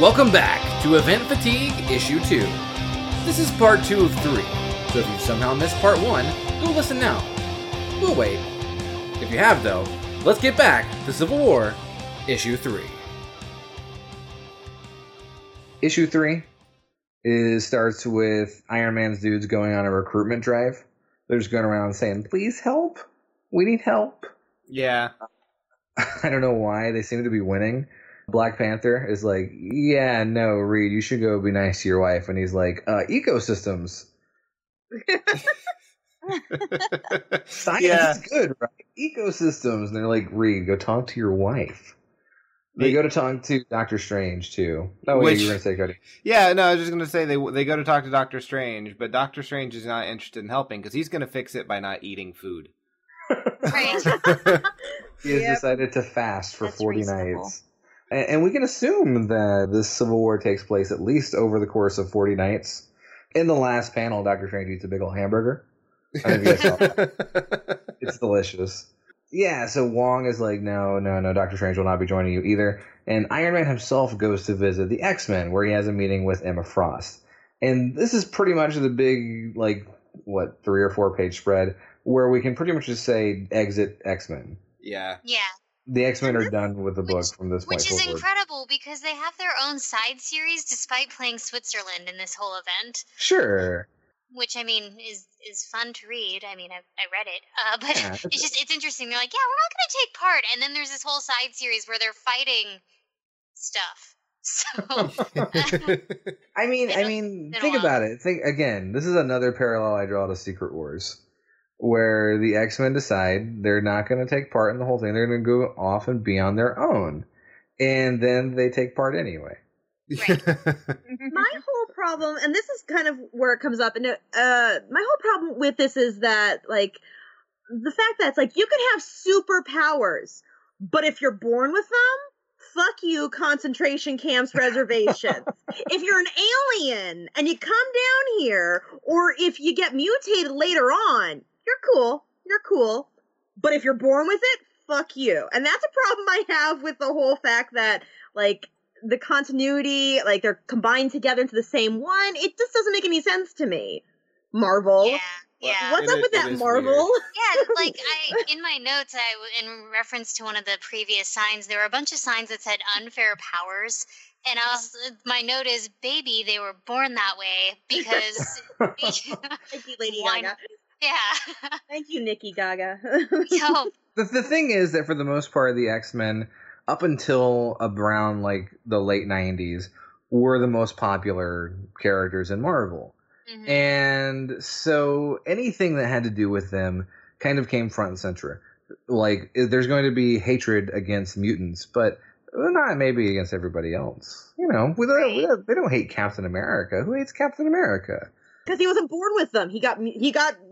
Welcome back to Event Fatigue Issue 2. This is part 2 of 3, so if you've somehow missed part 1, go listen now. We'll wait. If you have, though, let's get back to Civil War Issue 3. Issue 3 starts with Iron Man's dudes going on a recruitment drive. They're just going around saying, please help, we need help. Yeah. I don't know why, they seem to be winning. Black Panther is like, yeah, no, Reed, you should go be nice to your wife. And he's like, ecosystems. Science is good, right? Ecosystems. And they're like, Reed, go talk to your wife. They go to talk to Doctor Strange, too. No, wait, you were going to say, Cody. Yeah, no, I was just going to say they go to talk to Doctor Strange, but Doctor Strange is not interested in helping because he's going to fix it by not eating food. Right. He has decided to fast for 40 reasonable. Nights. And we can assume that this Civil War takes place at least over the course of 40 nights. In the last panel, Doctor Strange eats a big old hamburger. I don't know if you guys saw that. It's delicious. Yeah, so Wong is like, no, Doctor Strange will not be joining you either. And Iron Man himself goes to visit the X-Men, where he has a meeting with Emma Frost. And this is pretty much the big, like, what, 3 or 4 page spread, where we can pretty much just say, exit X-Men. Yeah. Yeah. The X-Men are done with the book from this point forward. Which is incredible because they have their own side series despite playing Switzerland in this whole event. Sure. Which, I mean, is fun to read. I mean, I read it. But yeah, it's interesting. They're like, yeah, we're not going to take part. And then there's this whole side series where they're fighting stuff. So. I mean, think about it. Think again, this is another parallel I draw to Secret Wars, where the X-Men decide they're not going to take part in the whole thing. They're going to go off and be on their own. And then they take part anyway. Right. My whole problem, and this is kind of where it comes up, and my whole problem with this is that, like, the fact that it's like, you can have superpowers, but if you're born with them, fuck you, concentration camps, reservations. If you're an alien and you come down here, or if you get mutated later on, you're cool. But if you're born with it, fuck you. And that's a problem I have with the whole fact that, like, the continuity, like, they're combined together into the same one. It just doesn't make any sense to me. Marvel. Yeah. Yeah. What's up with that, Marvel? Weird. Yeah, like, in my notes, in reference to one of the previous signs, there were a bunch of signs that said unfair powers, and my note is, baby, they were born that way, because... Thank you, Lady Gaga. Yeah. Thank you, Nikki Gaga. The thing is that for the most part, the X-Men, up until around, like, the late 90s, were the most popular characters in Marvel. Mm-hmm. And so anything that had to do with them kind of came front and center. Like, there's going to be hatred against mutants, but not maybe against everybody else. You know, they don't hate Captain America. Who hates Captain America? Because he wasn't born with them. He got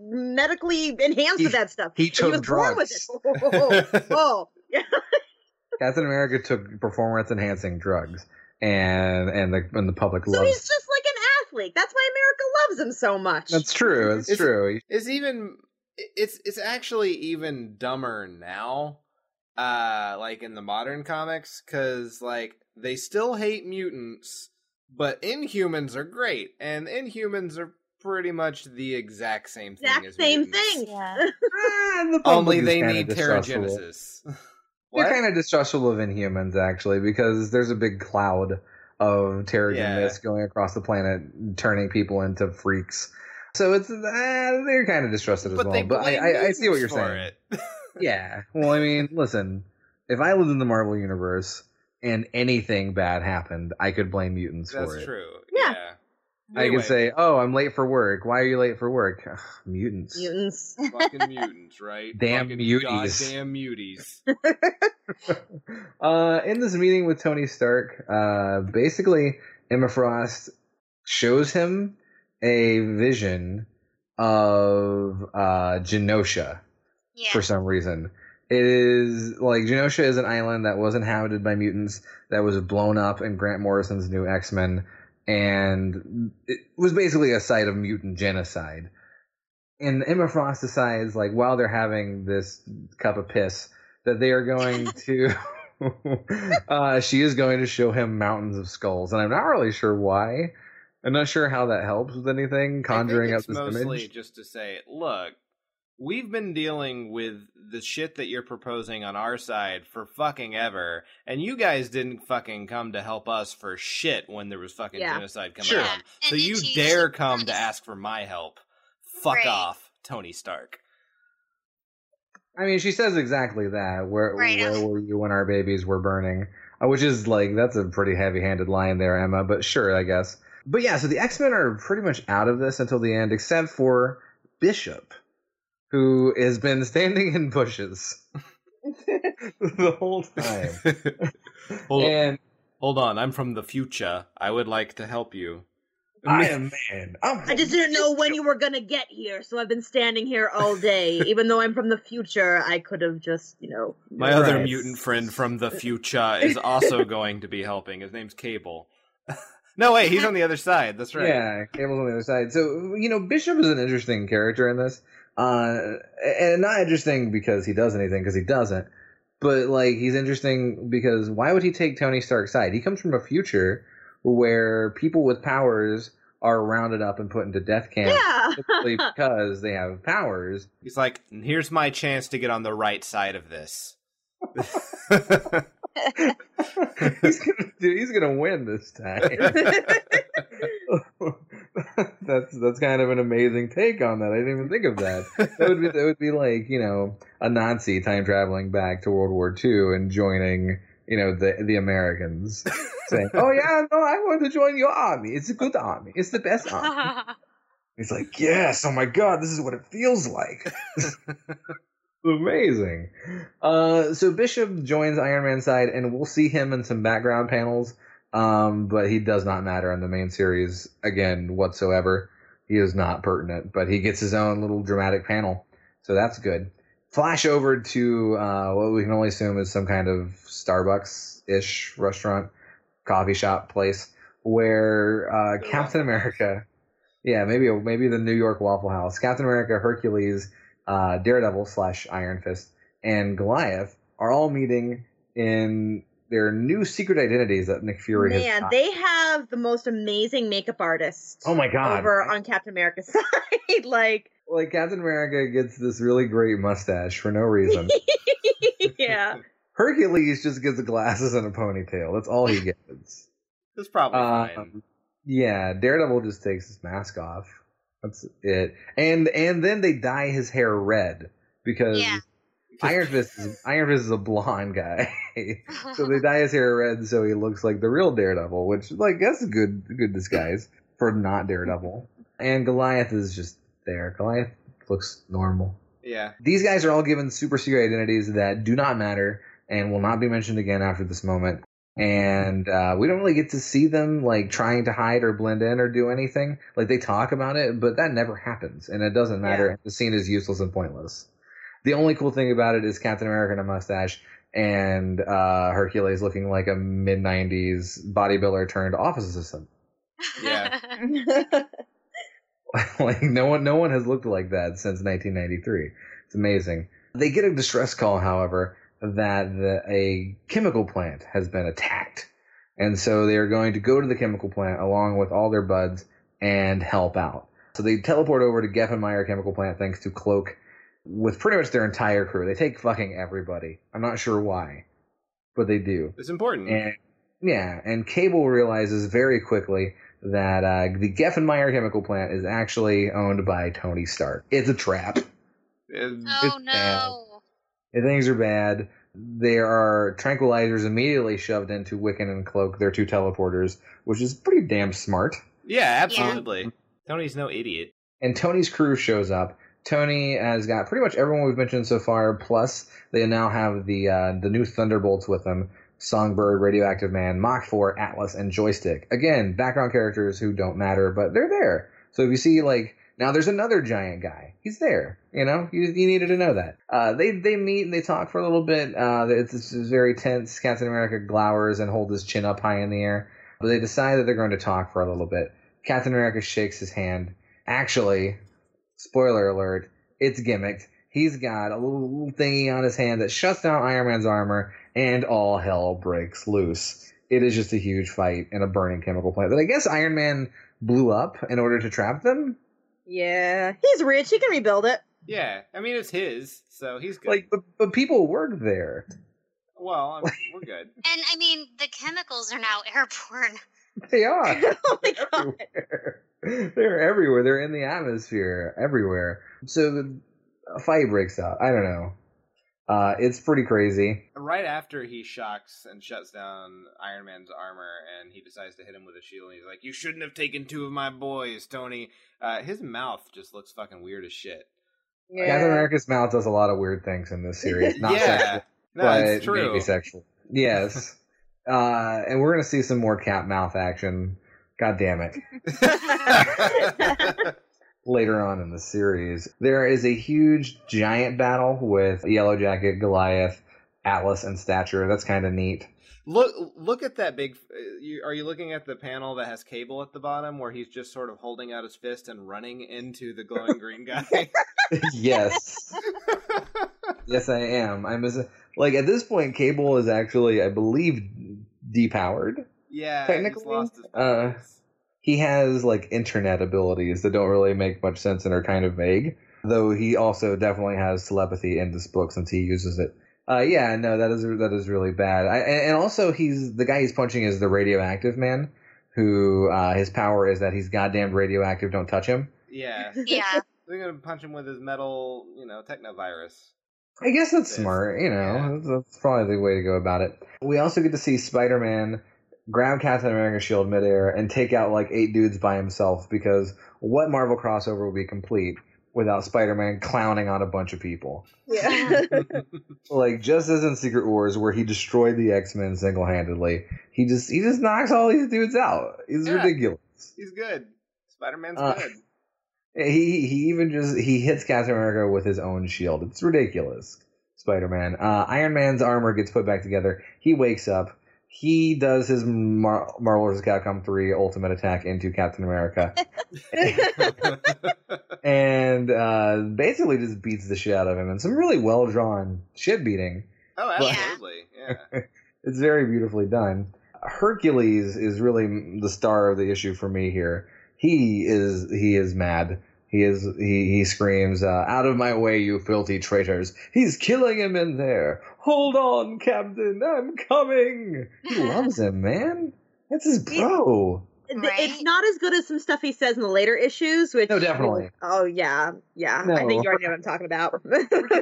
medically enhanced with that stuff. He took drugs. Born with it. Whoa. Yeah. Captain America took performance enhancing drugs, and the public so loves. He's just like an athlete. That's why America loves him so much. That's true. It's true. It's actually even dumber now, like in the modern comics, because like they still hate mutants, but Inhumans are great, and Inhumans are pretty much the exact same thing. Exact same thing. Yeah. Only they need teragenesis. You're kind of distrustful of Inhumans, actually, because there's a big cloud of terrigen mist going across the planet, turning people into freaks. So it's they're kind of distrusted as well. But I see what you're saying. Yeah. Well, I mean, listen, if I lived in the Marvel Universe and anything bad happened, I could blame mutants for it. That's true. Yeah. Anyway. I could say, oh, I'm late for work. Why are you late for work? Ugh, mutants. Fucking mutants, right? Damn muties. Goddamn muties. In this meeting with Tony Stark, basically Emma Frost shows him a vision of Genosha for some reason. It is, like, Genosha is an island that was inhabited by mutants that was blown up in Grant Morrison's new X-Men, and it was basically a site of mutant genocide. And Emma Frost decides, like, while they're having this cup of piss, that they are going to She is going to show him mountains of skulls, and I'm not really sure why. I'm not sure how that helps with anything, conjuring up this image. It's mostly just to say, look, we've been dealing with the shit that you're proposing on our side for fucking ever, and you guys didn't fucking come to help us for shit when there was fucking genocide coming on. So you dare come to ask for my help. Fuck off, Tony Stark. I mean, she says exactly that. Where were you when our babies were burning? Which is, like, that's a pretty heavy-handed line there, Emma, but sure, I guess. But yeah, so the X-Men are pretty much out of this until the end, except for Bishop, who has been standing in bushes the whole time. Hold on, I'm from the future. I would like to help you. Iron Man. I just didn't know when you were going to get here, so I've been standing here all day. Even though I'm from the future, I could have just, you know... My other mutant friend from the future is also going to be helping. His name's Cable. No, wait, he's on the other side. That's right. Yeah, Cable's on the other side. So, you know, Bishop is an interesting character in this. And not interesting because he does anything, because he doesn't. But, like, he's interesting because why would he take Tony Stark's side? He comes from a future... where people with powers are rounded up and put into death camps simply because they have powers. He's like, here's my chance to get on the right side of this. he's gonna win this time. that's kind of an amazing take on that. I didn't even think of that. That would be like, you know, a Nazi time traveling back to World War II and joining, you know, the Americans. Saying, oh yeah, no, I want to join your army. It's a good army. It's the best army. He's like, yes, oh my god, this is what it feels like. Amazing. So Bishop joins Iron Man's side, and we'll see him in some background panels, but he does not matter in the main series, again, whatsoever. He is not pertinent, but he gets his own little dramatic panel, so that's good. Flash over to what we can only assume is some kind of Starbucks-ish restaurant, coffee shop place, where Captain America, maybe the New York Waffle House, Captain America, Hercules, Daredevil/Iron Fist, and Goliath are all meeting in their new secret identities that Nick Fury has. Man, they have the most amazing makeup artists. Oh my god! Over on Captain America's side, Like, Captain America gets this really great mustache for no reason. Yeah. Hercules just gets glasses and a ponytail. That's all he gets. That's probably fine. Yeah, Daredevil just takes his mask off. That's it. And then they dye his hair red because Iron Fist is a blonde guy. So they dye his hair red so he looks like the real Daredevil, which, like, that's a good disguise for not Daredevil. And Goliath is just... there. Goliath looks normal. Yeah. These guys are all given super secret identities that do not matter and will not be mentioned again after this moment. And we don't really get to see them, like, trying to hide or blend in or do anything. Like, they talk about it, but that never happens. And it doesn't matter. Yeah. The scene is useless and pointless. The only cool thing about it is Captain America in a mustache and Hercules looking like a mid-90s bodybuilder turned office assistant. Yeah. Like, no one has looked like that since 1993. It's amazing. They get a distress call, however, that a chemical plant has been attacked. And so they are going to go to the chemical plant along with all their buds and help out. So they teleport over to Geffenmeyer Chemical Plant thanks to Cloak with pretty much their entire crew. They take fucking everybody. I'm not sure why, but they do. It's important. And Cable realizes very quickly that the Geffenmeyer Chemical Plant is actually owned by Tony Stark. It's a trap. It's bad. And things are bad. There are tranquilizers immediately shoved into Wiccan and Cloak, their two teleporters, which is pretty damn smart. Yeah, absolutely. Yeah. Tony's no idiot. And Tony's crew shows up. Tony has got pretty much everyone we've mentioned so far, plus they now have the new Thunderbolts with them. Songbird, Radioactive Man, Mach 4, Atlas, and Joystick. Again, background characters who don't matter, but they're there. So if you see, like, now there's another giant guy. He's there. You know, you needed to know that. They meet and they talk for a little bit. It's very tense. Captain America glowers and holds his chin up high in the air. But they decide that they're going to talk for a little bit. Captain America shakes his hand. Actually, spoiler alert, it's gimmicked. he's got a little thingy on his hand that shuts down Iron Man's armor, and all hell breaks loose. It is just a huge fight in a burning chemical plant that I guess Iron Man blew up in order to trap them. Yeah, he's rich. He can rebuild it. Yeah, I mean, it's his, so he's good. Like, but people work there. Well, I mean, we're good. And, I mean, the chemicals are now airborne. They are. Oh my God. They're everywhere. They're in the atmosphere, everywhere. So a fight breaks out. I don't know. It's pretty crazy. Right after he shocks and shuts down Iron Man's armor, and he decides to hit him with a shield, and he's like, "You shouldn't have taken two of my boys, Tony." His mouth just looks fucking weird as shit. Yeah. Captain America's mouth does a lot of weird things in this series. Not sexual, no, but it's true. Maybe sexual. Yes. And we're going to see some more cat mouth action. God damn it. Later on in the series, there is a huge giant battle with Yellowjacket, Goliath, Atlas, and Stature. That's kind of neat. Look at that big... Are you looking at the panel that has Cable at the bottom where he's just sort of holding out his fist and running into the glowing green guy? Yes. Yes, I am. Like, at this point, Cable is actually, I believe, depowered. Yeah, technically. He's lost his powers. He has, like, internet abilities that don't really make much sense and are kind of vague. Though he also definitely has telepathy in this book since he uses it. That is really bad. And also, the guy he's punching is the Radioactive Man, who his power is that he's goddamn radioactive. Don't touch him. Yeah. Yeah. They're gonna punch him with his metal, technovirus. I guess that's smart. That's probably the way to go about it. We also get to see Spider-Man grab Captain America's shield midair and take out like 8 dudes by himself, because what Marvel crossover will be complete without Spider-Man clowning on a bunch of people? Yeah. Like, just as in Secret Wars, where he destroyed the X-Men single-handedly, he just knocks all these dudes out. It's ridiculous. He's good. Spider-Man's good. He hits Captain America with his own shield. It's ridiculous, Spider-Man. Iron Man's armor gets put back together. He wakes up. He does his Marvel vs. Capcom 3 ultimate attack into Captain America. And basically just beats the shit out of him. And some really well-drawn shit beating. Oh, absolutely. Yeah. It's very beautifully done. Hercules is really the star of the issue for me here. He is mad. He screams, "Out of my way, you filthy traitors. He's killing him in there. Hold on, Captain. I'm coming." He loves him, man. That's his bro. It's not as good as some stuff he says in the later issues. No, definitely. Oh, yeah. Yeah. No. I think you already know what I'm talking about.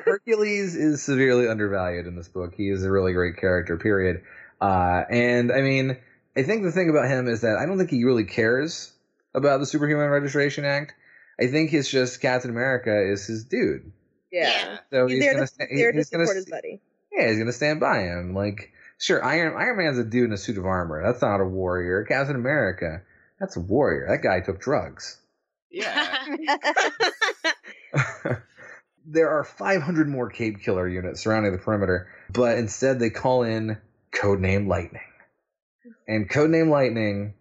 Hercules is severely undervalued in this book. He is a really great character, period. And, I mean, I think the thing about him is that I don't think he really cares about the Superhuman Registration Act. I think it's just Captain America is his dude. Yeah. So he's going to support his buddy. Yeah, he's going to stand by him. Like, sure, Iron Man's a dude in a suit of armor. That's not a warrior. Captain America, that's a warrior. That guy took drugs. Yeah. There are 500 more Cape Killer units surrounding the perimeter, but instead they call in Codename Lightning. And Codename Lightning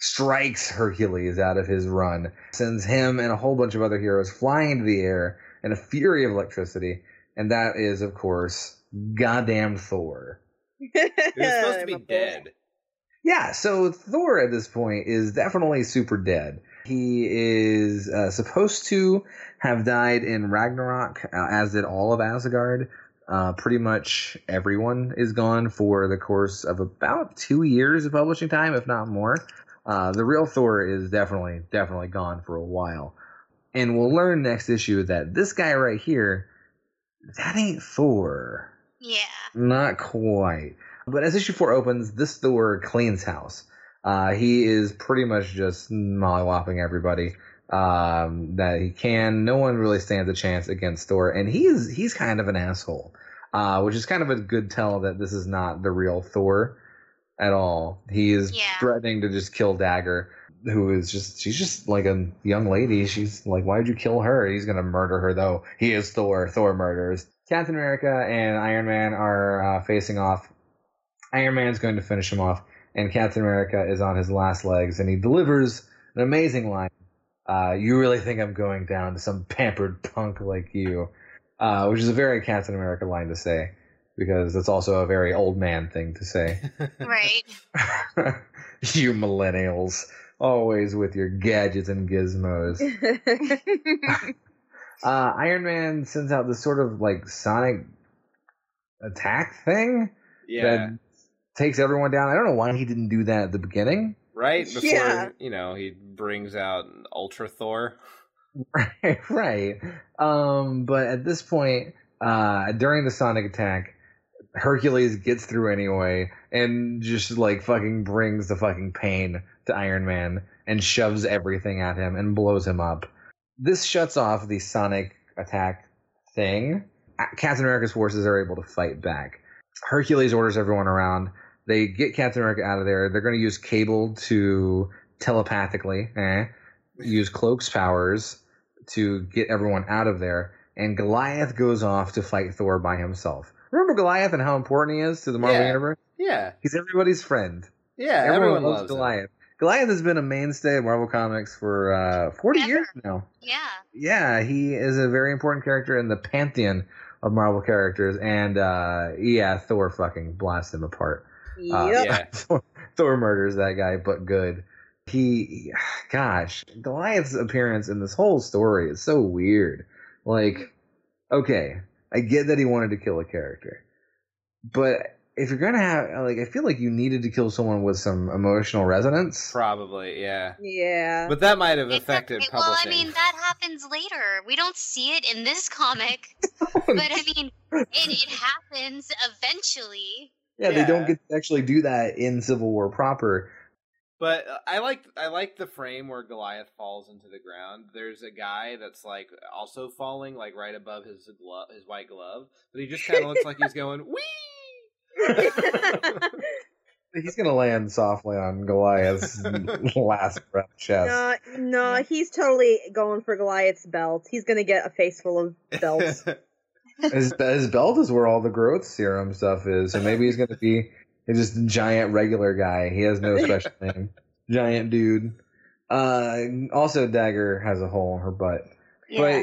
strikes Hercules out of his run, sends him and a whole bunch of other heroes flying into the air in a fury of electricity, and that is, of course, goddamn Thor. He's supposed to be dead. Yeah, so Thor at this point is definitely super dead. He is supposed to have died in Ragnarok, as did all of Asgard. Pretty much everyone is gone for the course of about 2 years of publishing time, if not more. The real Thor is definitely gone for a while. And we'll learn next issue that this guy right here, that ain't Thor. Yeah. Not quite. But as issue 4 opens, this Thor cleans house. He is pretty much just mollywopping everybody that he can. No one really stands a chance against Thor. And he's kind of an asshole, which is kind of a good tell that this is not the real Thor at all. He is threatening to just kill Dagger, who is she's just like a young lady. She's like, why'd you kill her? He's gonna murder her, though. He is Thor. Thor murders. Captain America and Iron Man are facing off. Iron Man's going to finish him off, and Captain America is on his last legs, and he delivers an amazing line. "You really think I'm going down to some pampered punk like you?" which is a very Captain America line to say, because that's also a very old man thing to say. Right. You millennials, always with your gadgets and gizmos. Iron Man sends out this sort of like sonic attack thing that takes everyone down. I don't know why he didn't do that at the beginning. Right? Before, you know, he brings out Ultra Thor. Right, right. But at this point, during the sonic attack, Hercules gets through anyway and just like fucking brings the fucking pain to Iron Man and shoves everything at him and blows him up. This shuts off the sonic attack thing. Captain America's forces are able to fight back. Hercules orders everyone around. They get Captain America out of there. They're going to use Cable to telepathically use Cloak's powers to get everyone out of there. And Goliath goes off to fight Thor by himself. Remember Goliath and how important he is to the Marvel Universe? Yeah. He's everybody's friend. Yeah, everyone loves Goliath. Him. Goliath has been a mainstay of Marvel Comics for 40 years now. Yeah. Yeah, he is a very important character in the pantheon of Marvel characters. And, Thor fucking blasts him apart. Thor murders that guy, but good. Goliath's appearance in this whole story is so weird. Like, okay, I get that he wanted to kill a character, but if you're gonna have, like, I feel like you needed to kill someone with some emotional resonance. Probably, yeah. Yeah. But that might have affected publishing. Well, I mean, that happens later. We don't see it in this comic, but I mean, it happens eventually. Yeah, they don't get to actually do that in Civil War proper. But I like the frame where Goliath falls into the ground. There's a guy that's like also falling like right above his white glove, but he just kind of looks like he's going wee. He's gonna land softly on Goliath's last breath chest. No, he's totally going for Goliath's belt. He's gonna get a face full of belts. His belt is where all the growth serum stuff is, so maybe he's gonna be. He's just a giant regular guy. He has no special name. Giant dude. Also, Dagger has a hole in her butt. Yeah, but,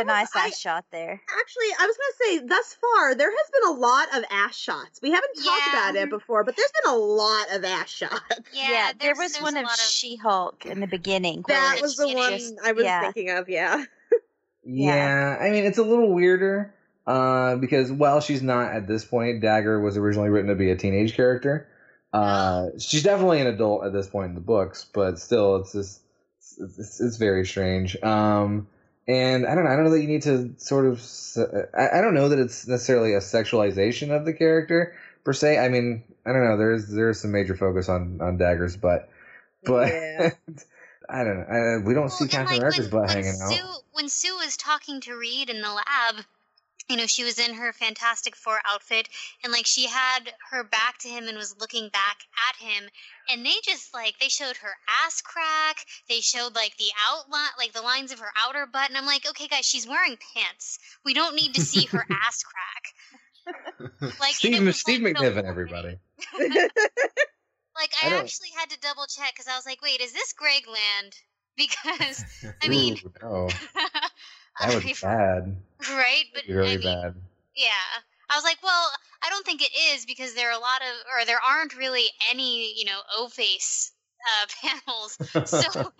a nice ass shot there. Actually, I was going to say, thus far, there has been a lot of ass shots. We haven't talked about it before, but there's been a lot of ass shots. Yeah, there was one of She-Hulk in the beginning. That was the one I was thinking of, yeah, I mean, it's a little weirder. Because while she's not at this point, Dagger was originally written to be a teenage character. She's definitely an adult at this point in the books, but still, it's just it's very strange. And I don't know that you need to sort of. I don't know that it's necessarily a sexualization of the character per se. I mean, I don't know. There's some major focus on Dagger's butt, but. Yeah. I don't know. We don't see Captain America's butt hanging out. When Sue was talking to Reed in the lab. You know, she was in her Fantastic Four outfit, and, like, she had her back to him and was looking back at him, and they just, like, they showed her ass crack, they showed, like, the outline, like, the lines of her outer butt, and I'm like, okay, guys, she's wearing pants. We don't need to see her ass crack. Like, Steve McNiven, everybody. Like, I actually had to double-check, because I was like, wait, is this Greg Land? Because, I mean... no. That was bad. Right? But very bad. Yeah. I was like, well, I don't think it is because there aren't really any, you know, O-face panels. So,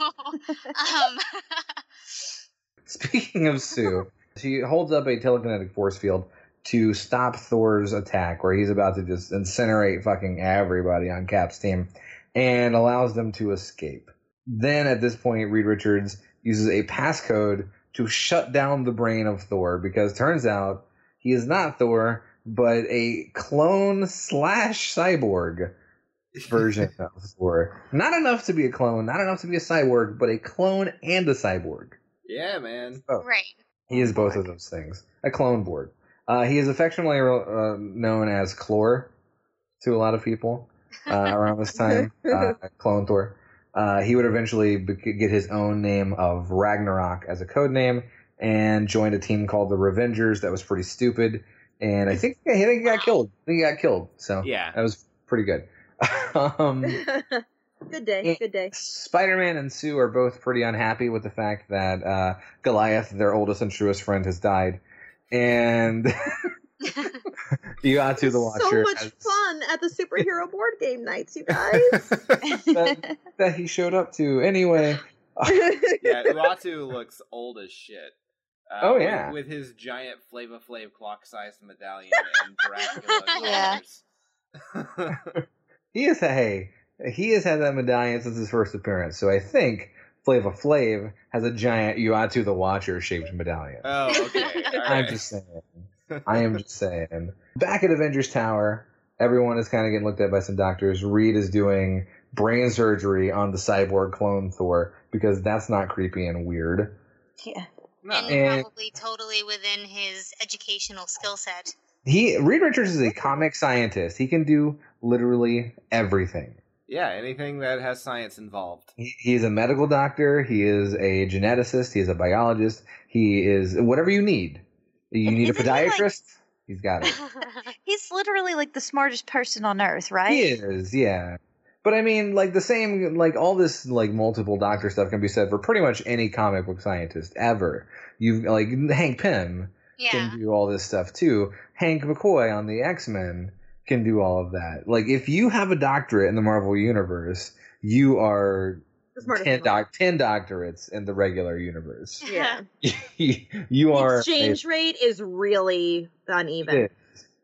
Speaking of Sue, she holds up a telekinetic force field to stop Thor's attack where he's about to just incinerate fucking everybody on Cap's team and allows them to escape. Then at this point, Reed Richards uses a passcode to shut down the brain of Thor, because turns out he is not Thor, but a clone/cyborg version of Thor. Not enough to be a clone, not enough to be a cyborg, but a clone and a cyborg. Yeah, man. So, right. He is both of those things. A clone board. He is affectionately known as Clor to a lot of people around this time. Clone Thor. He would eventually get his own name of Ragnarok as a code name and joined a team called the Revengers that was pretty stupid. And I think he got killed. I think he got killed. So that was pretty good. Good day. Spider-Man and Sue are both pretty unhappy with the fact that Goliath, their oldest and truest friend, has died. and Uatu the Watcher. So much fun at the superhero board game nights, you guys. that he showed up to. Anyway. Yeah, Uatu looks old as shit. Oh yeah, with his giant Flava Flav clock-sized medallion and Dracula. Yeah. He has had that medallion since his first appearance, so I think Flava Flav has a giant Uatu the Watcher shaped medallion. Oh, okay. All right. I am just saying. Back at Avengers Tower, everyone is kind of getting looked at by some doctors. Reed is doing brain surgery on the cyborg clone Thor because that's not creepy and weird. Yeah. No. And probably totally within his educational skill set. Reed Richards is a comic scientist. He can do literally everything. Yeah, anything that has science involved. He is a medical doctor. He is a geneticist. He is a biologist. He is whatever you need. You need a podiatrist? He's got it. He's literally like the smartest person on Earth, right? He is, yeah. But I mean, like the same, like all this, like multiple doctor stuff can be said for pretty much any comic book scientist ever. You've like Hank Pym can do all this stuff too. Hank McCoy on the X-Men can do all of that. Like if you have a doctorate in the Marvel universe, you are 10 doctorates in the regular universe. Yeah, you are. The exchange rate is really uneven.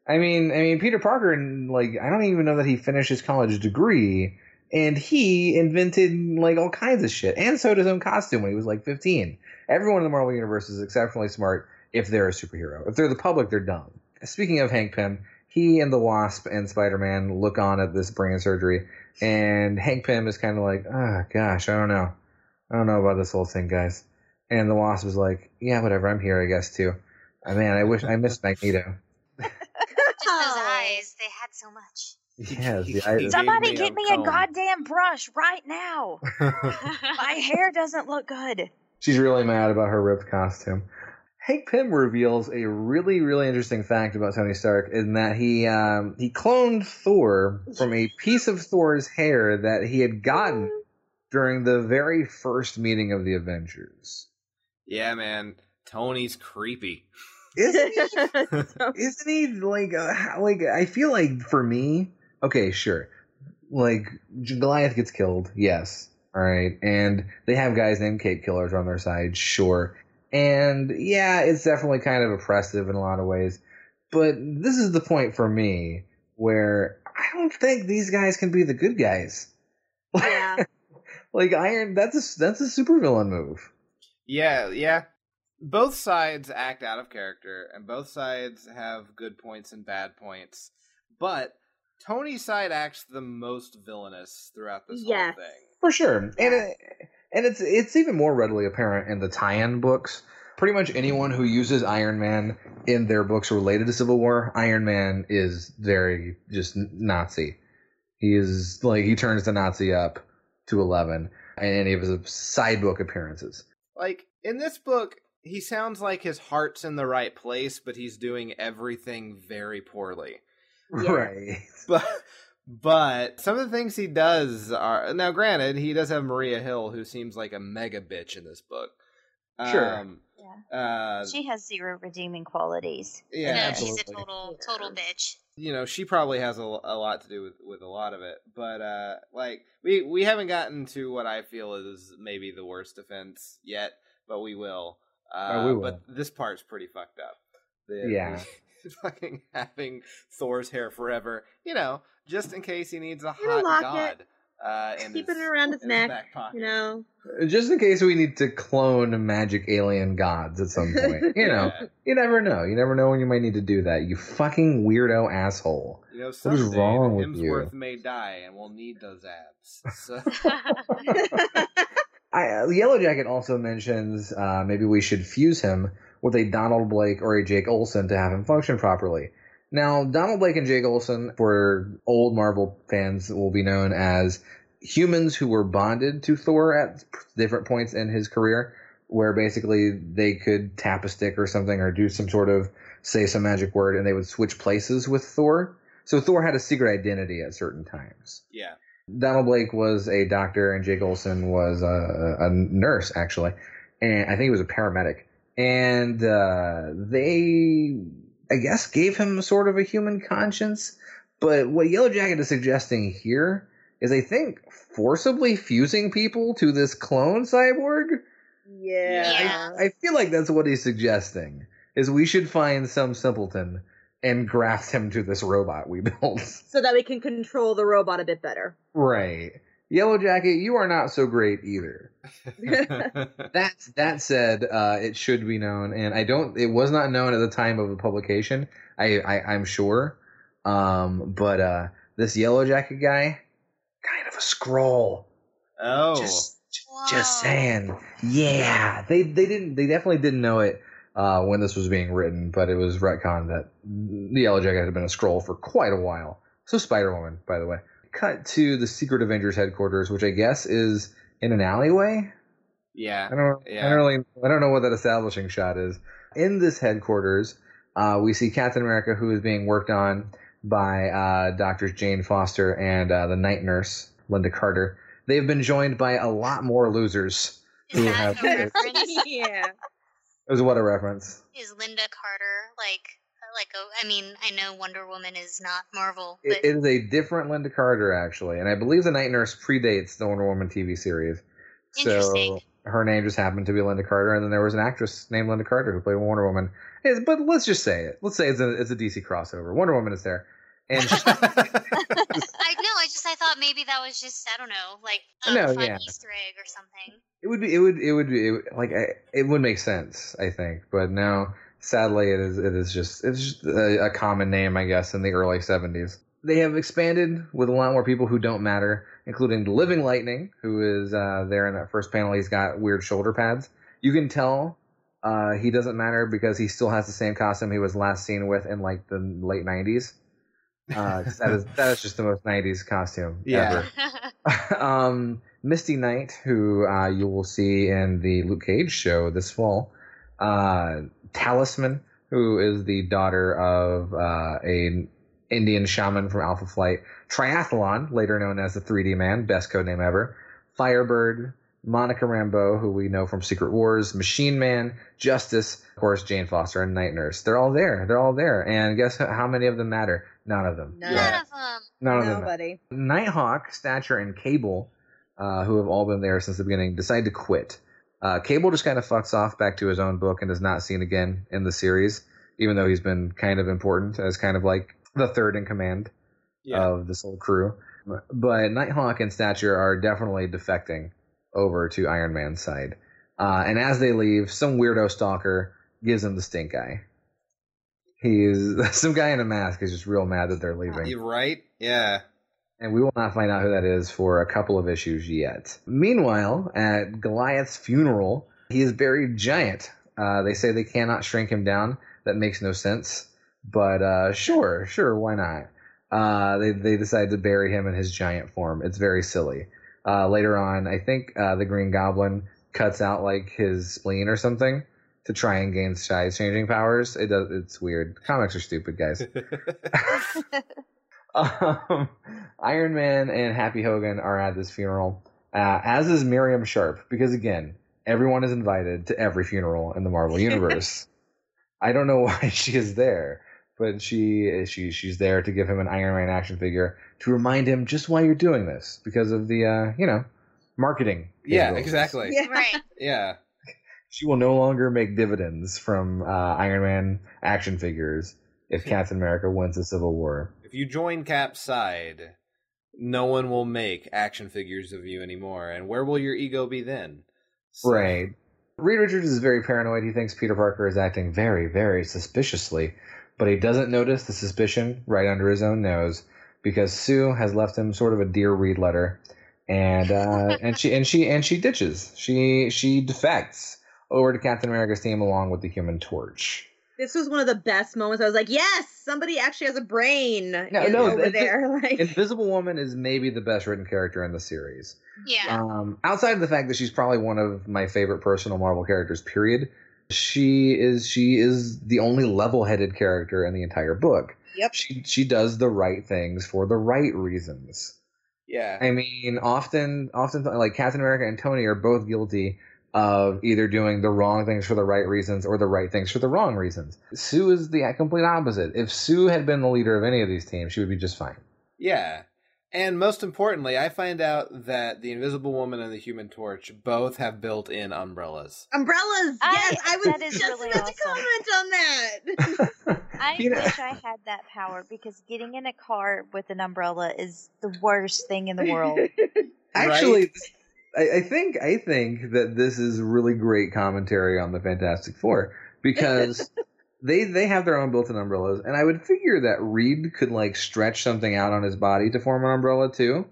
I mean, Peter Parker, like, I don't even know that he finished his college degree, and he invented, like, all kinds of shit, and sewed his own costume when he was, like, 15. Everyone in the Marvel Universe is exceptionally smart if they're a superhero. If they're the public, they're dumb. Speaking of Hank Pym, he and the Wasp and Spider-Man look on at this brain surgery, and Hank Pym is kind of like, oh, gosh, I don't know. I don't know about this whole thing, guys. And the Wasp is like, yeah, whatever, I'm here, I guess, too. Oh, man, I miss Magneto. Those eyes, they had so much. Yes, somebody get me a goddamn brush right now. My hair doesn't look good. She's really mad about her ripped costume. Hank Pym reveals a really, really interesting fact about Tony Stark in that he cloned Thor from a piece of Thor's hair that he had gotten during the very first meeting of the Avengers. Yeah, man. Tony's creepy. Isn't he like I feel like for me, okay, sure. Like Goliath gets killed, yes, all right, and they have guys named Cape Killers on their side, sure, and yeah, it's definitely kind of oppressive in a lot of ways. But this is the point for me where I don't think these guys can be the good guys. Yeah, like Iron, that's a supervillain move. Yeah. Both sides act out of character, and both sides have good points and bad points, but Tony's side acts the most villainous throughout this whole thing. For sure. And it's even more readily apparent in the tie-in books. Pretty much anyone who uses Iron Man in their books related to Civil War, Iron Man is very just Nazi. He is, like, he turns the Nazi up to 11 in any of his side book appearances. Like, in this book, he sounds like his heart's in the right place, but he's doing everything very poorly. Yeah. Right. But some of the things he does are... Now, granted, he does have Maria Hill, who seems like a mega bitch in this book. Sure. She has zero redeeming qualities. Yeah, absolutely. She's a total bitch. You know, she probably has a lot to do with a lot of it. But, we haven't gotten to what I feel is maybe the worst offense yet, but we will. But this part's pretty fucked up. Fucking having Thor's hair forever, you know, just in case he needs a hot god. Keeping it around his neck, you know. Just in case we need to clone magic alien gods at some point, you know. Yeah. You never know. You never know when you might need to do that. You fucking weirdo asshole. You know, what is wrong with you? Hemsworth may die, and we'll need those abs. So. Yellowjacket also mentions maybe we should fuse him with a Donald Blake or a Jake Olsen to have him function properly. Now, Donald Blake and Jake Olsen, for old Marvel fans, will be known as humans who were bonded to Thor at different points in his career, where basically they could tap a stick or something or do some sort of, say some magic word, and they would switch places with Thor. So Thor had a secret identity at certain times. Yeah. Donald Blake was a doctor, and Jake Olsen was a nurse, actually. And I think he was a paramedic. And they, I guess, gave him sort of a human conscience. But what Yellowjacket is suggesting here is, I think, forcibly fusing people to this clone cyborg. Yeah. I feel like that's what he's suggesting, is we should find some simpleton and graft him to this robot we built. So that we can control the robot a bit better. Right. Yellowjacket, you are not so great either. That said, it should be known, and it was not known at the time of the publication, I'm sure. But this Yellowjacket guy, kind of a Skrull. Oh. Just saying. Yeah. They definitely didn't know it when this was being written, but it was retconned that the Yellowjacket had been a Skrull for quite a while. So Spider-Woman, by the way. Cut to the Secret Avengers headquarters, which I guess is in an alleyway. Yeah. I don't know what that establishing shot is. In this headquarters, we see Captain America, who is being worked on by Doctors Jane Foster and the Night Nurse, Linda Carter. They've been joined by a lot more losers. Who have yeah. It was what a reference. Is Linda Carter I know Wonder Woman is not Marvel. But... It is a different Linda Carter, actually. And I believe the Night Nurse predates the Wonder Woman TV series. Interesting. So her name just happened to be Linda Carter. And then there was an actress named Linda Carter who played Wonder Woman. But let's just say it. Let's say it's a DC crossover. Wonder Woman is there. And I thought maybe that was just, I don't know, like a fun Easter egg or something. It would make sense, I think. But no... Sadly, it's just a common name, I guess, in the early 70s. They have expanded with a lot more people who don't matter, including Living Lightning, who is there in that first panel. He's got weird shoulder pads. You can tell he doesn't matter because he still has the same costume he was last seen with in like the late 90s. That is just the most 90s costume ever. Misty Knight, who you will see in the Luke Cage show this fall. Talisman, who is the daughter of an Indian shaman from Alpha Flight. Triathlon, later known as the 3D Man, best codename ever. Firebird, Monica Rambeau, who we know from Secret Wars, Machine Man, Justice, of course, Jane Foster, and Night Nurse. They're all there. And guess how many of them matter? None of them. Nobody. Nighthawk, Stature, and Cable, who have all been there since the beginning, decide to quit. Cable just kind of fucks off back to his own book and is not seen again in the series, even though he's been kind of important as kind of like the third in command of this whole crew. But Nighthawk and Stature are definitely defecting over to Iron Man's side. And as they leave, some weirdo stalker gives them the stink eye. Some guy in a mask is just real mad that they're leaving. You're right? Yeah. And we will not find out who that is for a couple of issues yet. Meanwhile, at Goliath's funeral, he is buried giant. They say they cannot shrink him down. That makes no sense. But sure, why not? They decide to bury him in his giant form. It's very silly. Later on, I think the Green Goblin cuts out like his spleen or something to try and gain size-changing powers. It's weird. Comics are stupid, guys. Iron Man and Happy Hogan are at this funeral, as is Miriam Sharp, because again, everyone is invited to every funeral in the Marvel Universe. I don't know why she is there, but she's there to give him an Iron Man action figure to remind him just why you're doing this, because of the marketing. Yeah, exactly. Yeah. Right. Yeah. She will no longer make dividends from Iron Man action figures if Captain America wins the Civil War. If you join Cap's side, no one will make action figures of you anymore. And where will your ego be then? So. Right. Reed Richards is very paranoid. He thinks Peter Parker is acting very, very suspiciously. But he doesn't notice the suspicion right under his own nose because Sue has left him sort of a Dear Reed letter. And she ditches. She defects over to Captain America's team along with the Human Torch. This was one of the best moments. I was like, yes, somebody actually has a brain over there. Invisible Woman is maybe the best written character in the series. Yeah. Outside of the fact that she's probably one of my favorite personal Marvel characters, period, she is the only level-headed character in the entire book. Yep. She does the right things for the right reasons. Yeah. I mean, often like Captain America and Tony are both guilty of either doing the wrong things for the right reasons or the right things for the wrong reasons. Sue is the complete opposite. If Sue had been the leader of any of these teams, she would be just fine. Yeah. And most importantly, I find out that the Invisible Woman and the Human Torch both have built-in umbrellas. Umbrellas! Yes, I was just really about to comment on that. I wish I had that power, because getting in a car with an umbrella is the worst thing in the world. Actually, right? I think that this is really great commentary on the Fantastic Four, because... They have their own built-in umbrellas, and I would figure that Reed could, like, stretch something out on his body to form an umbrella, too.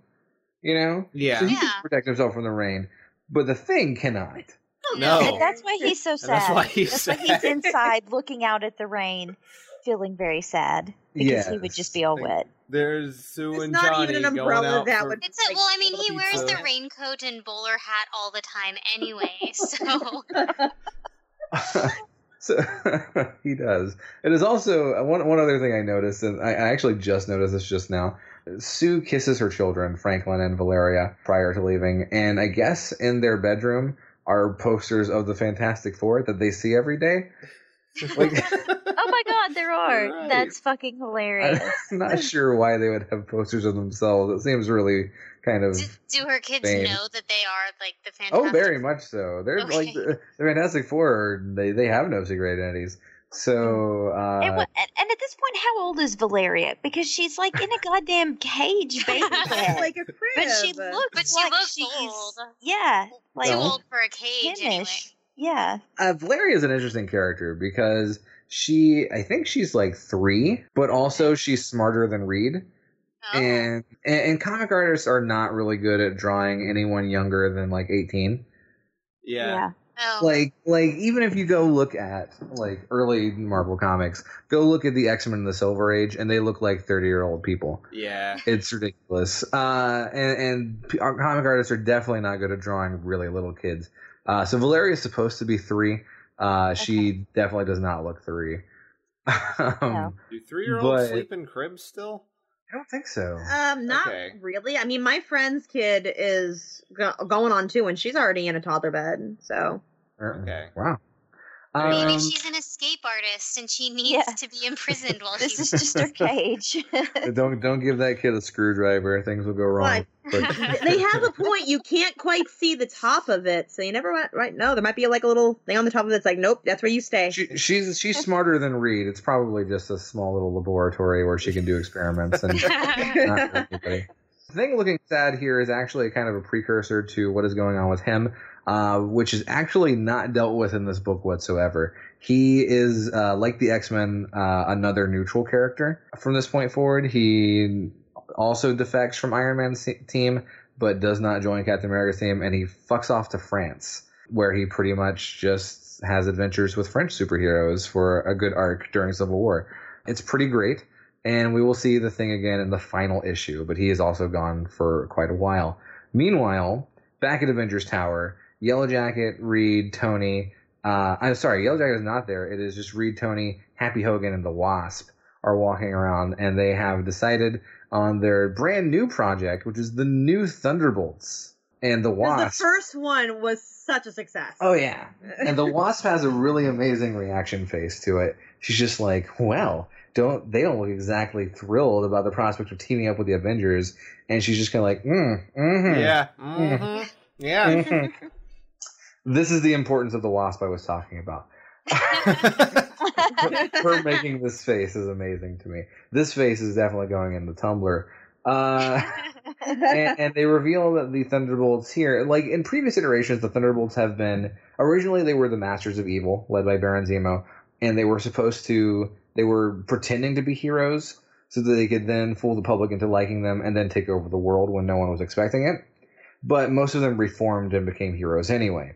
You know? Yeah. So he can protect himself from the rain, but the Thing cannot. No. And that's why he's so sad. That's why he's inside looking out at the rain, feeling very sad, because he would just be all wet. There's Sue and Johnny. It's not even an umbrella that would. Well, I mean, he wears the raincoat and bowler hat all the time anyway, so... So he does. It is also one other thing I noticed, and I actually just noticed this just now. Sue kisses her children, Franklin and Valeria, prior to leaving, and I guess in their bedroom are posters of the Fantastic Four that they see every day. Like, oh my God, there are. Right. That's fucking hilarious. I'm not sure why they would have posters of themselves. It seems really kind of. Do her kids know that they are like the Fantastic Four? Oh, very much so. They're like the Fantastic Four. They have no secret identities. So and at this point, how old is Valeria? Because she's like in a goddamn cage, baby. Like a crib. But she looks old. Yeah, like too old for a cage. Anyway. Yeah. Valeria is an interesting character because I think she's like 3, but also she's smarter than Reed. Oh. And comic artists are not really good at drawing anyone younger than like 18. Yeah. Oh. Like even if you go look at like early Marvel comics, go look at the X-Men in the Silver Age, and they look like 30-year-old people. Yeah. It's ridiculous. And comic artists are definitely not good at drawing really little kids. So Valeria is supposed to be 3. She definitely does not look 3. Do 3-year-olds sleep in cribs still? I don't think so. Not really. I mean, my friend's kid is going on 2, and she's already in a toddler bed. So. Okay. Wow. Maybe she's an escape artist, and she needs to be imprisoned while this is just her cage. Don't give that kid a screwdriver; things will go wrong. But they have a point. You can't quite see the top of it, so you never right. No, there might be like a little thing on the top of it. It's like, nope, that's where you stay. She's smarter than Reed. It's probably just a small little laboratory where she can do experiments and not hurt anybody. The thing looking sad here is actually kind of a precursor to what is going on with him, which is actually not dealt with in this book whatsoever. He is, like the X-Men, another neutral character. From this point forward, he also defects from Iron Man's team, but does not join Captain America's team, and he fucks off to France, where he pretty much just has adventures with French superheroes for a good arc during Civil War. It's pretty great. And we will see the Thing again in the final issue, but he is also gone for quite a while. Meanwhile, back at Avengers Tower, Yellowjacket, Reed, Tony... I'm sorry, Yellowjacket is not there. It is just Reed, Tony, Happy Hogan, and the Wasp are walking around, and they have decided on their brand new project, which is the new Thunderbolts. And the Wasp... The first one was such a success. Oh, yeah. And the Wasp has a really amazing reaction face to it. She's just like, well... They don't look exactly thrilled about the prospect of teaming up with the Avengers, and she's just kind of like, This is the importance of the Wasp I was talking about. Her making this face is amazing to me. This face is definitely going in the Tumblr. And they reveal that the Thunderbolts here, like in previous iterations, the Thunderbolts have been originally they were the Masters of Evil, led by Baron Zemo, and they were They were pretending to be heroes so that they could then fool the public into liking them and then take over the world when no one was expecting it. But most of them reformed and became heroes anyway.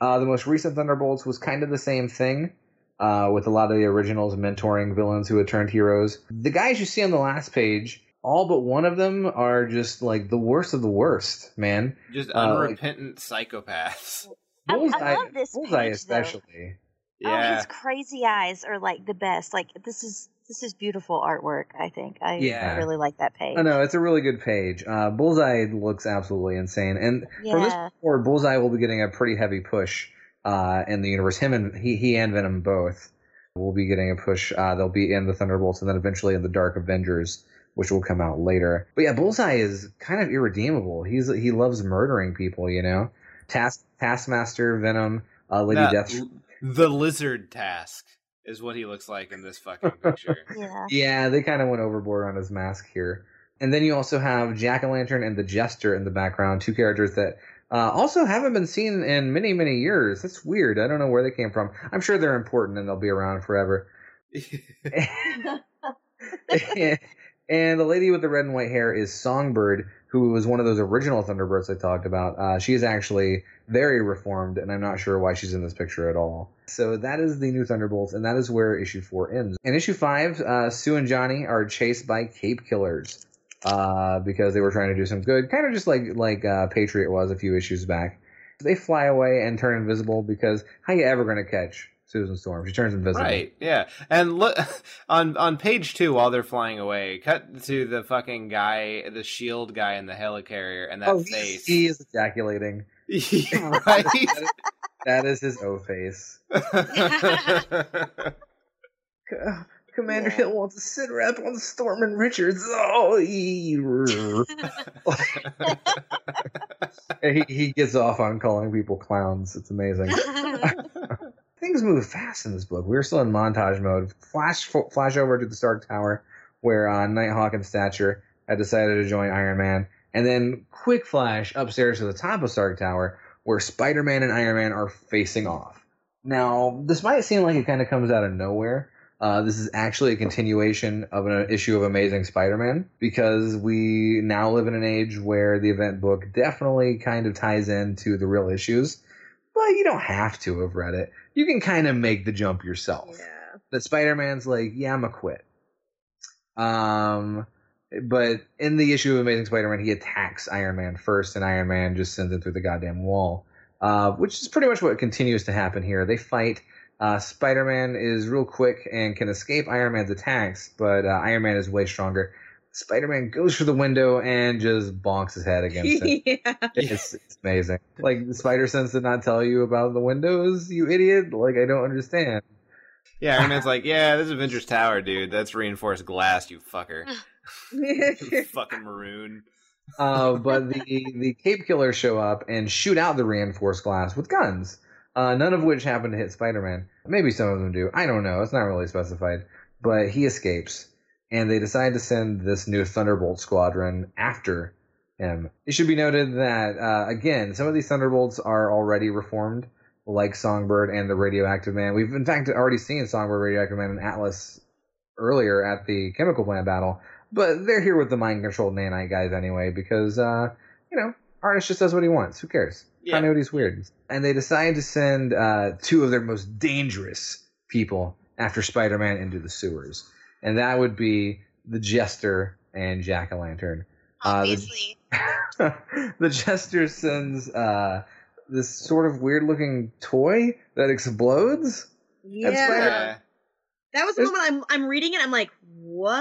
The most recent Thunderbolts was kind of the same thing, with a lot of the originals mentoring villains who had turned heroes. The guys you see on the last page, all but one of them are just like the worst of the worst, man. Just unrepentant psychopaths. I love this Bullseye page, especially. Though. Yeah. Oh, his crazy eyes are, like, the best. Like, this is This is beautiful artwork, I think. I really like that page. I know, it's a really good page. Bullseye looks absolutely insane. And from this forward, Bullseye will be getting a pretty heavy push in the universe. He and Venom both will be getting a push. They'll be in the Thunderbolts and then eventually in the Dark Avengers, which will come out later. But yeah, Bullseye is kind of irredeemable. He loves murdering people, you know? Taskmaster, Venom, Lady Death. The lizard Task is what he looks like in this fucking picture. Yeah, they kind of went overboard on his mask here. And then you also have Jack-O-Lantern and the Jester in the background, two characters that also haven't been seen in many, many years. That's weird. I don't know where they came from. I'm sure they're important and they'll be around forever. And the lady with the red and white hair is Songbird, who was one of those original Thunderbirds I talked about. She is actually very reformed, and I'm not sure why she's in this picture at all. So that is the new Thunderbolts, and that is where issue 4 ends. In issue 5, Sue and Johnny are chased by Cape Killers because they were trying to do some good, kind of just like Patriot was a few issues back. They fly away and turn invisible because how you ever going to catch Susan Storm? She turns invisible. Right, yeah. And look, on page 2, while they're flying away, cut to the fucking guy, the shield guy in the helicarrier, and that face. He is ejaculating. Right? That is his O-face. Commander Hill wants a sit rep on Storm and Richards. Oh, he gets off on calling people clowns. It's amazing. Things move fast in this book. We're still in montage mode. Flash over to the Stark Tower, where Nighthawk and Stature had decided to join Iron Man. And then quick flash upstairs to the top of Stark Tower, where Spider-Man and Iron Man are facing off. Now, this might seem like it kind of comes out of nowhere. This is actually a continuation of an issue of Amazing Spider-Man, because we now live in an age where the event book definitely kind of ties into the real issues. But you don't have to have read it. You can kind of make the jump yourself. Yeah. But Spider-Man's like, yeah, I'm a quit. But in the issue of Amazing Spider-Man, he attacks Iron Man first, and Iron Man just sends him through the goddamn wall, which is pretty much what continues to happen here. They fight. Spider-Man is real quick and can escape Iron Man's attacks, but Iron Man is way stronger. Spider-Man goes through the window and just bonks his head against it. Yeah. It's amazing. Like, the spider sense did not tell you about the windows, you idiot. Like, I don't understand. Yeah, Iron Man's like, yeah, this is Avengers Tower, dude. That's reinforced glass, you fucker. You fucking maroon. But the Cape Killers show up and shoot out the reinforced glass with guns, none of which happen to hit Spider-Man. Maybe some of them do. I don't know. It's not really specified. But he escapes. And they decide to send this new Thunderbolt squadron after him. It should be noted that, again, some of these Thunderbolts are already reformed, like Songbird and the Radioactive Man. We've, in fact, already seen Songbird, Radioactive Man, and Atlas earlier at the chemical plant battle. But they're here with the mind-controlled nanite guys anyway, because, artist just does what he wants. Who cares? Yeah. Continuity's weird. And they decide to send two of their most dangerous people after Spider-Man into the sewers. And that would be the Jester and Jack-O-Lantern. Obviously. The Jester sends this sort of weird-looking toy that explodes. Yeah. That was the moment I'm reading it. I'm like, what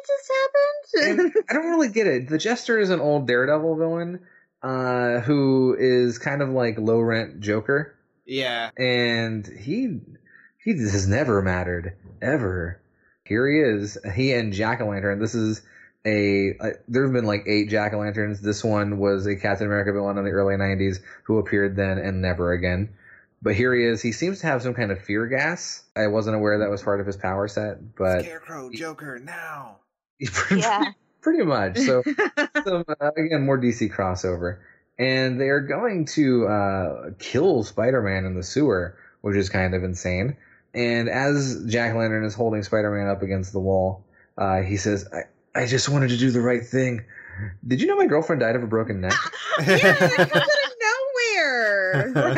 just happened? I don't really get it. The Jester is an old Daredevil villain who is kind of like low-rent Joker. Yeah. And he has never mattered, ever. Here he is. He and Jack-O-Lantern. This is there have been like 8 Jack-O-Lanterns. This one was a Captain America villain in the early 90s who appeared then and never again. But here he is. He seems to have some kind of fear gas. I wasn't aware that was part of his power set. But Scarecrow, Joker, now. Pretty much. So, again, more DC crossover. And they are going to kill Spider-Man in the sewer, which is kind of insane. And as Jack-O-Lantern is holding Spider-Man up against the wall, he says, I just wanted to do the right thing. Did you know my girlfriend died of a broken neck? Yeah, that comes out of nowhere.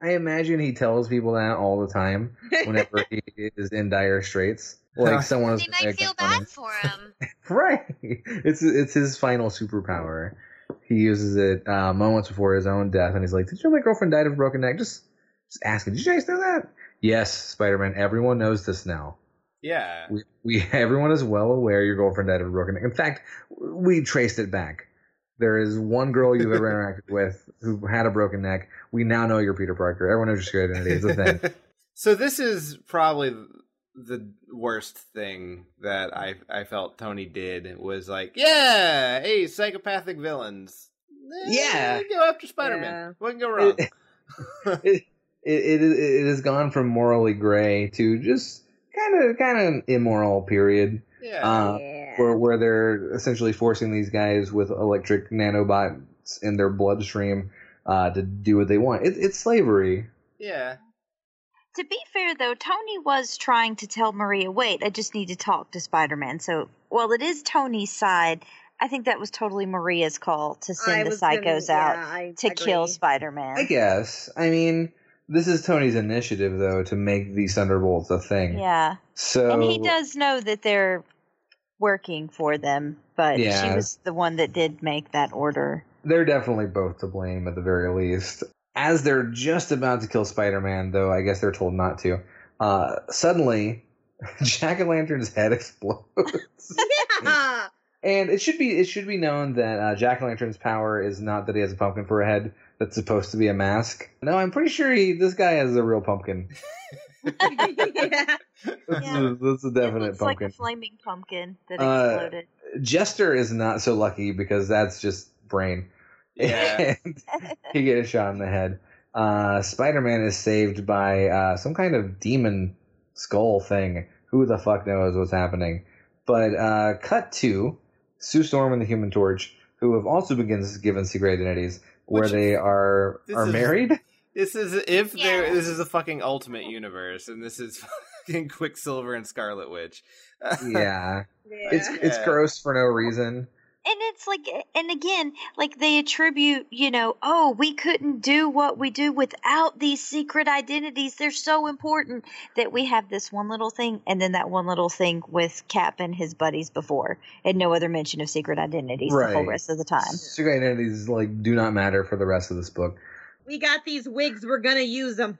I imagine he tells people that all the time whenever he is in dire straits. Like someone they might feel bad for him. Right. It's his final superpower. He uses it moments before his own death, and he's like, did you know my girlfriend died of a broken neck? Just asking, did you guys know that? Yes, Spider-Man, everyone knows this now. Yeah. Everyone is well aware your girlfriend died of a broken neck. In fact, we traced it back. There is one girl you've ever interacted with who had a broken neck. We now know you're Peter Parker. Everyone knows your secret identity. It's a thing. So this is probably the worst thing that I felt Tony did was like, yeah, hey, psychopathic villains. Yeah. Go after Spider-Man. Yeah. What can go wrong? It has gone from morally gray to just kind of immoral, period. Yeah. Where they're essentially forcing these guys with electric nanobots in their bloodstream to do what they want. It's slavery. Yeah. To be fair, though, Tony was trying to tell Maria, wait, I just need to talk to Spider-Man. So, while it is Tony's side, I think that was totally Maria's call to send the psychos out to kill Spider-Man. I guess. I mean, this is Tony's initiative, though, to make the Thunderbolts a thing. Yeah. So, and he does know that they're working for them, but she was the one that did make that order. They're definitely both to blame, at the very least. As they're just about to kill Spider-Man, though, I guess they're told not to. Suddenly, Jack-O-Lantern's head explodes. Yeah. And it should be known that Jack-O-Lantern's power is not that he has a pumpkin for a head. That's supposed to be a mask. No, I'm pretty sure this guy has a real pumpkin. Yeah. That's a definite pumpkin. It's like a flaming pumpkin that exploded. Jester is not so lucky because that's just brain. Yeah. He gets shot in the head. Spider-Man is saved by some kind of demon skull thing. Who the fuck knows what's happening? But cut to Sue Storm and the Human Torch, who have also been given secret identities. Where they are married? This is a fucking Ultimate Universe, and this is fucking Quicksilver and Scarlet Witch. Yeah. It's gross for no reason. And it's like, and again, like they attribute, we couldn't do what we do without these secret identities. They're so important that we have this one little thing, and then that one little thing with Cap and his buddies before, and no other mention of secret identities the whole rest of the time. Secret identities do not matter for the rest of this book. We got these wigs. We're gonna use them.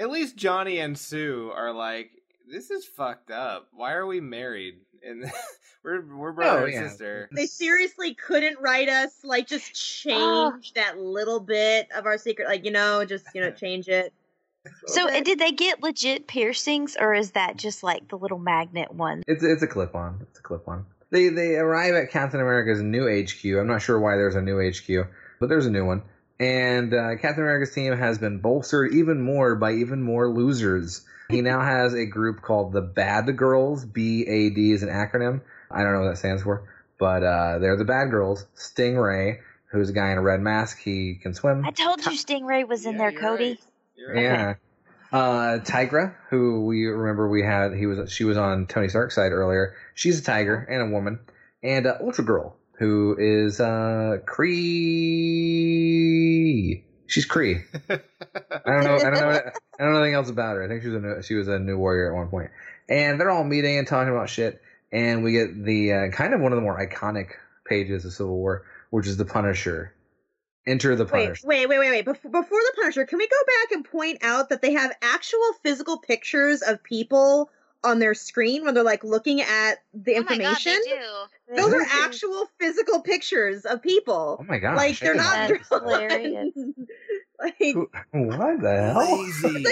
At least Johnny and Sue are like, this is fucked up. Why are we married? And we're brother and sister. They seriously couldn't write us, like, just change that little bit of our secret, like, change it. So did they get legit piercings, or is that just like the little magnet one? It's a clip-on. It's a clip-on. They arrive at Captain America's new HQ. I'm not sure why there's a new HQ, but there's a new one. And Captain America's team has been bolstered even more by even more losers. He now has a group called the Bad Girls. BAD is an acronym. I don't know what that stands for, but they're the Bad Girls. Stingray, who's a guy in a red mask. He can swim. I told you Stingray was in there, Cody. Right. Yeah. Tigra, who we remember she was on Tony Stark's side earlier. She's a tiger and a woman. And Ultra Girl, who is Kree. She's Kree. I don't know anything else about her. I think she was a new warrior at one point. And they're all meeting and talking about shit. And we get the kind of one of the more iconic pages of Civil War, which is the Punisher. Enter the Punisher. Wait. Before the Punisher, can we go back and point out that they have actual physical pictures of people on their screen when they're like looking at the information? Oh my God, they do. Those are actual physical pictures of people. Oh my God. Like they're not hilarious. Like, what the hell? Lazy.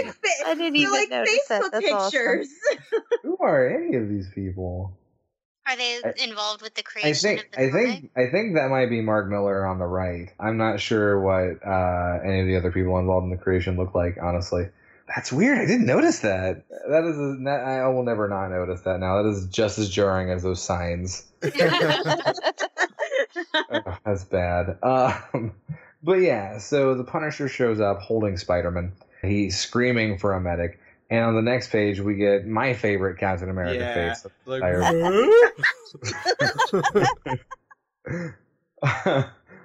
I didn't even notice Facebook that. That's pictures. Awesome. Who are any of these people? Are they involved with the creation of the comic? I think that might be Mark Miller on the right. I'm not sure what any of the other people involved in the creation look like, honestly. That's weird. I didn't notice that. I will never not notice that now. That is just as jarring as those signs. Oh, that's bad. But yeah, so the Punisher shows up holding Spider-Man. He's screaming for a medic. And on the next page, we get my favorite Captain America face.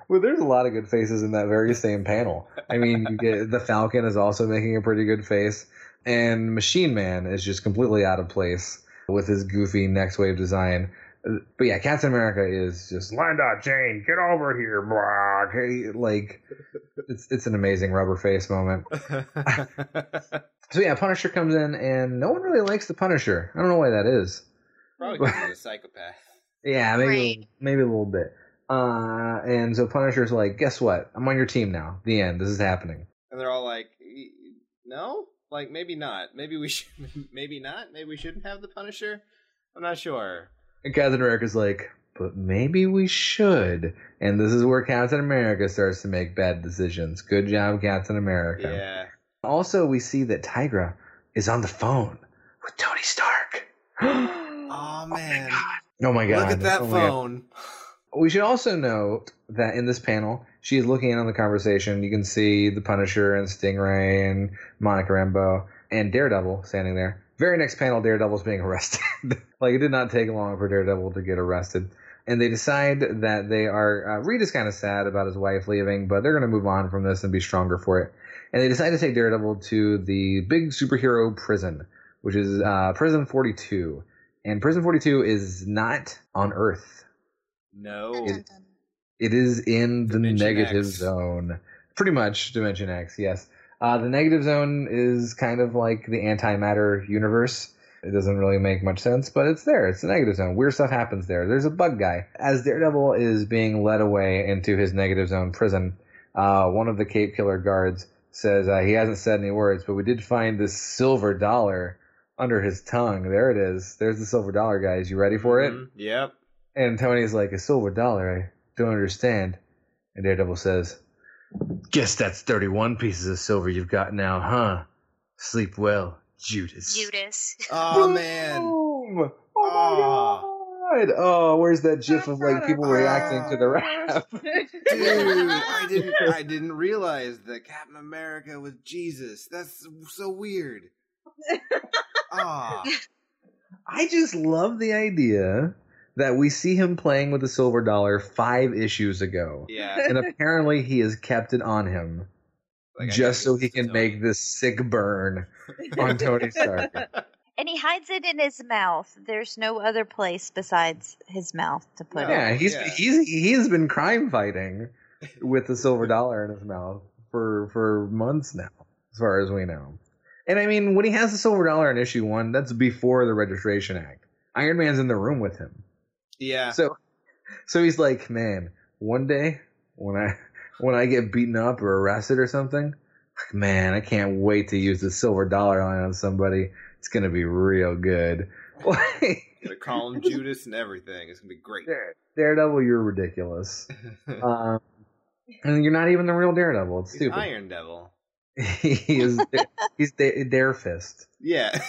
Well, there's a lot of good faces in that very same panel. I mean, you get the Falcon is also making a pretty good face. And Machine Man is just completely out of place with his goofy next wave design. But yeah, Captain America is just Linda, Jane, get over here, blah. Like, it's an amazing rubber face moment. So yeah, Punisher comes in, and no one really likes the Punisher. I don't know why that is. Probably because he's a psychopath. Yeah, maybe a little bit. And so Punisher's like, guess what? I'm on your team now. The end. This is happening. And they're all like, no? Like, maybe not. Maybe we should. Maybe not. Maybe we shouldn't have the Punisher. I'm not sure. And Captain America's like, but maybe we should. And this is where Captain America starts to make bad decisions. Good job, Captain America. Yeah. Also, we see that Tigra is on the phone with Tony Stark. Oh, man. Oh, my God. Look at that phone. We should also note that in this panel, she is looking in on the conversation. You can see the Punisher and Stingray and Monica Rambeau and Daredevil standing there. Very next panel, Daredevil's being arrested. Like, it did not take long for Daredevil to get arrested. And they decide that they are... Reed is kind of sad about his wife leaving, but they're going to move on from this and be stronger for it. And they decide to take Daredevil to the big superhero prison, which is Prison 42. And Prison 42 is not on Earth. No. It is in the negative zone. Pretty much Dimension X, yes. The negative zone is kind of like the antimatter universe. It doesn't really make much sense, but it's there. It's the negative zone. Weird stuff happens there. There's a bug guy. As Daredevil is being led away into his negative zone prison, one of the Cape Killer guards says he hasn't said any words, but we did find this silver dollar under his tongue. There it is. There's the silver dollar, guys. You ready for it? Mm-hmm. Yep. And Tony's like, a silver dollar? I don't understand. And Daredevil says... Guess that's 31 pieces of silver you've got now, huh? Sleep well, Judas. Judas. Oh, man. Boom. Oh, my God. Oh, where's that gif of, like, people reacting to the rap? Dude, I didn't realize that Captain America was Jesus. That's so weird. Ah. Oh. I just love the idea... that we see him playing with the silver dollar 5 issues ago. Yeah. And apparently he has kept it on him just so he can make this sick burn on Tony Stark. And he hides it in his mouth. There's no other place besides his mouth to put it. Yeah, he's been crime fighting with the silver dollar in his mouth for months now, as far as we know. And I mean, when he has the silver dollar in issue 1, that's before the Registration Act. Iron Man's in the room with him. Yeah. So he's like, man, one day when I get beaten up or arrested or something, like, man, I can't wait to use the silver dollar on somebody. It's gonna be real good. Gonna call him Judas and everything. It's gonna be great. Daredevil, you're ridiculous. And you're not even the real Daredevil. It's stupid. Iron Devil. He's Darefist. Yeah,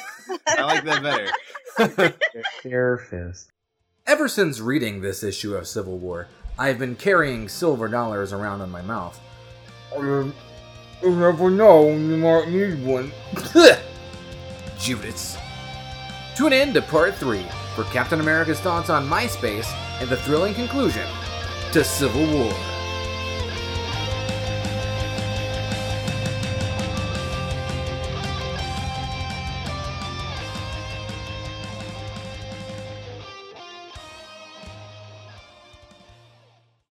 I like that better. Darefist. Ever since reading this issue of Civil War, I've been carrying silver dollars around in my mouth. You never know, you might need one. Judas. Tune in to Part 3 for Captain America's thoughts on MySpace and the thrilling conclusion to Civil War.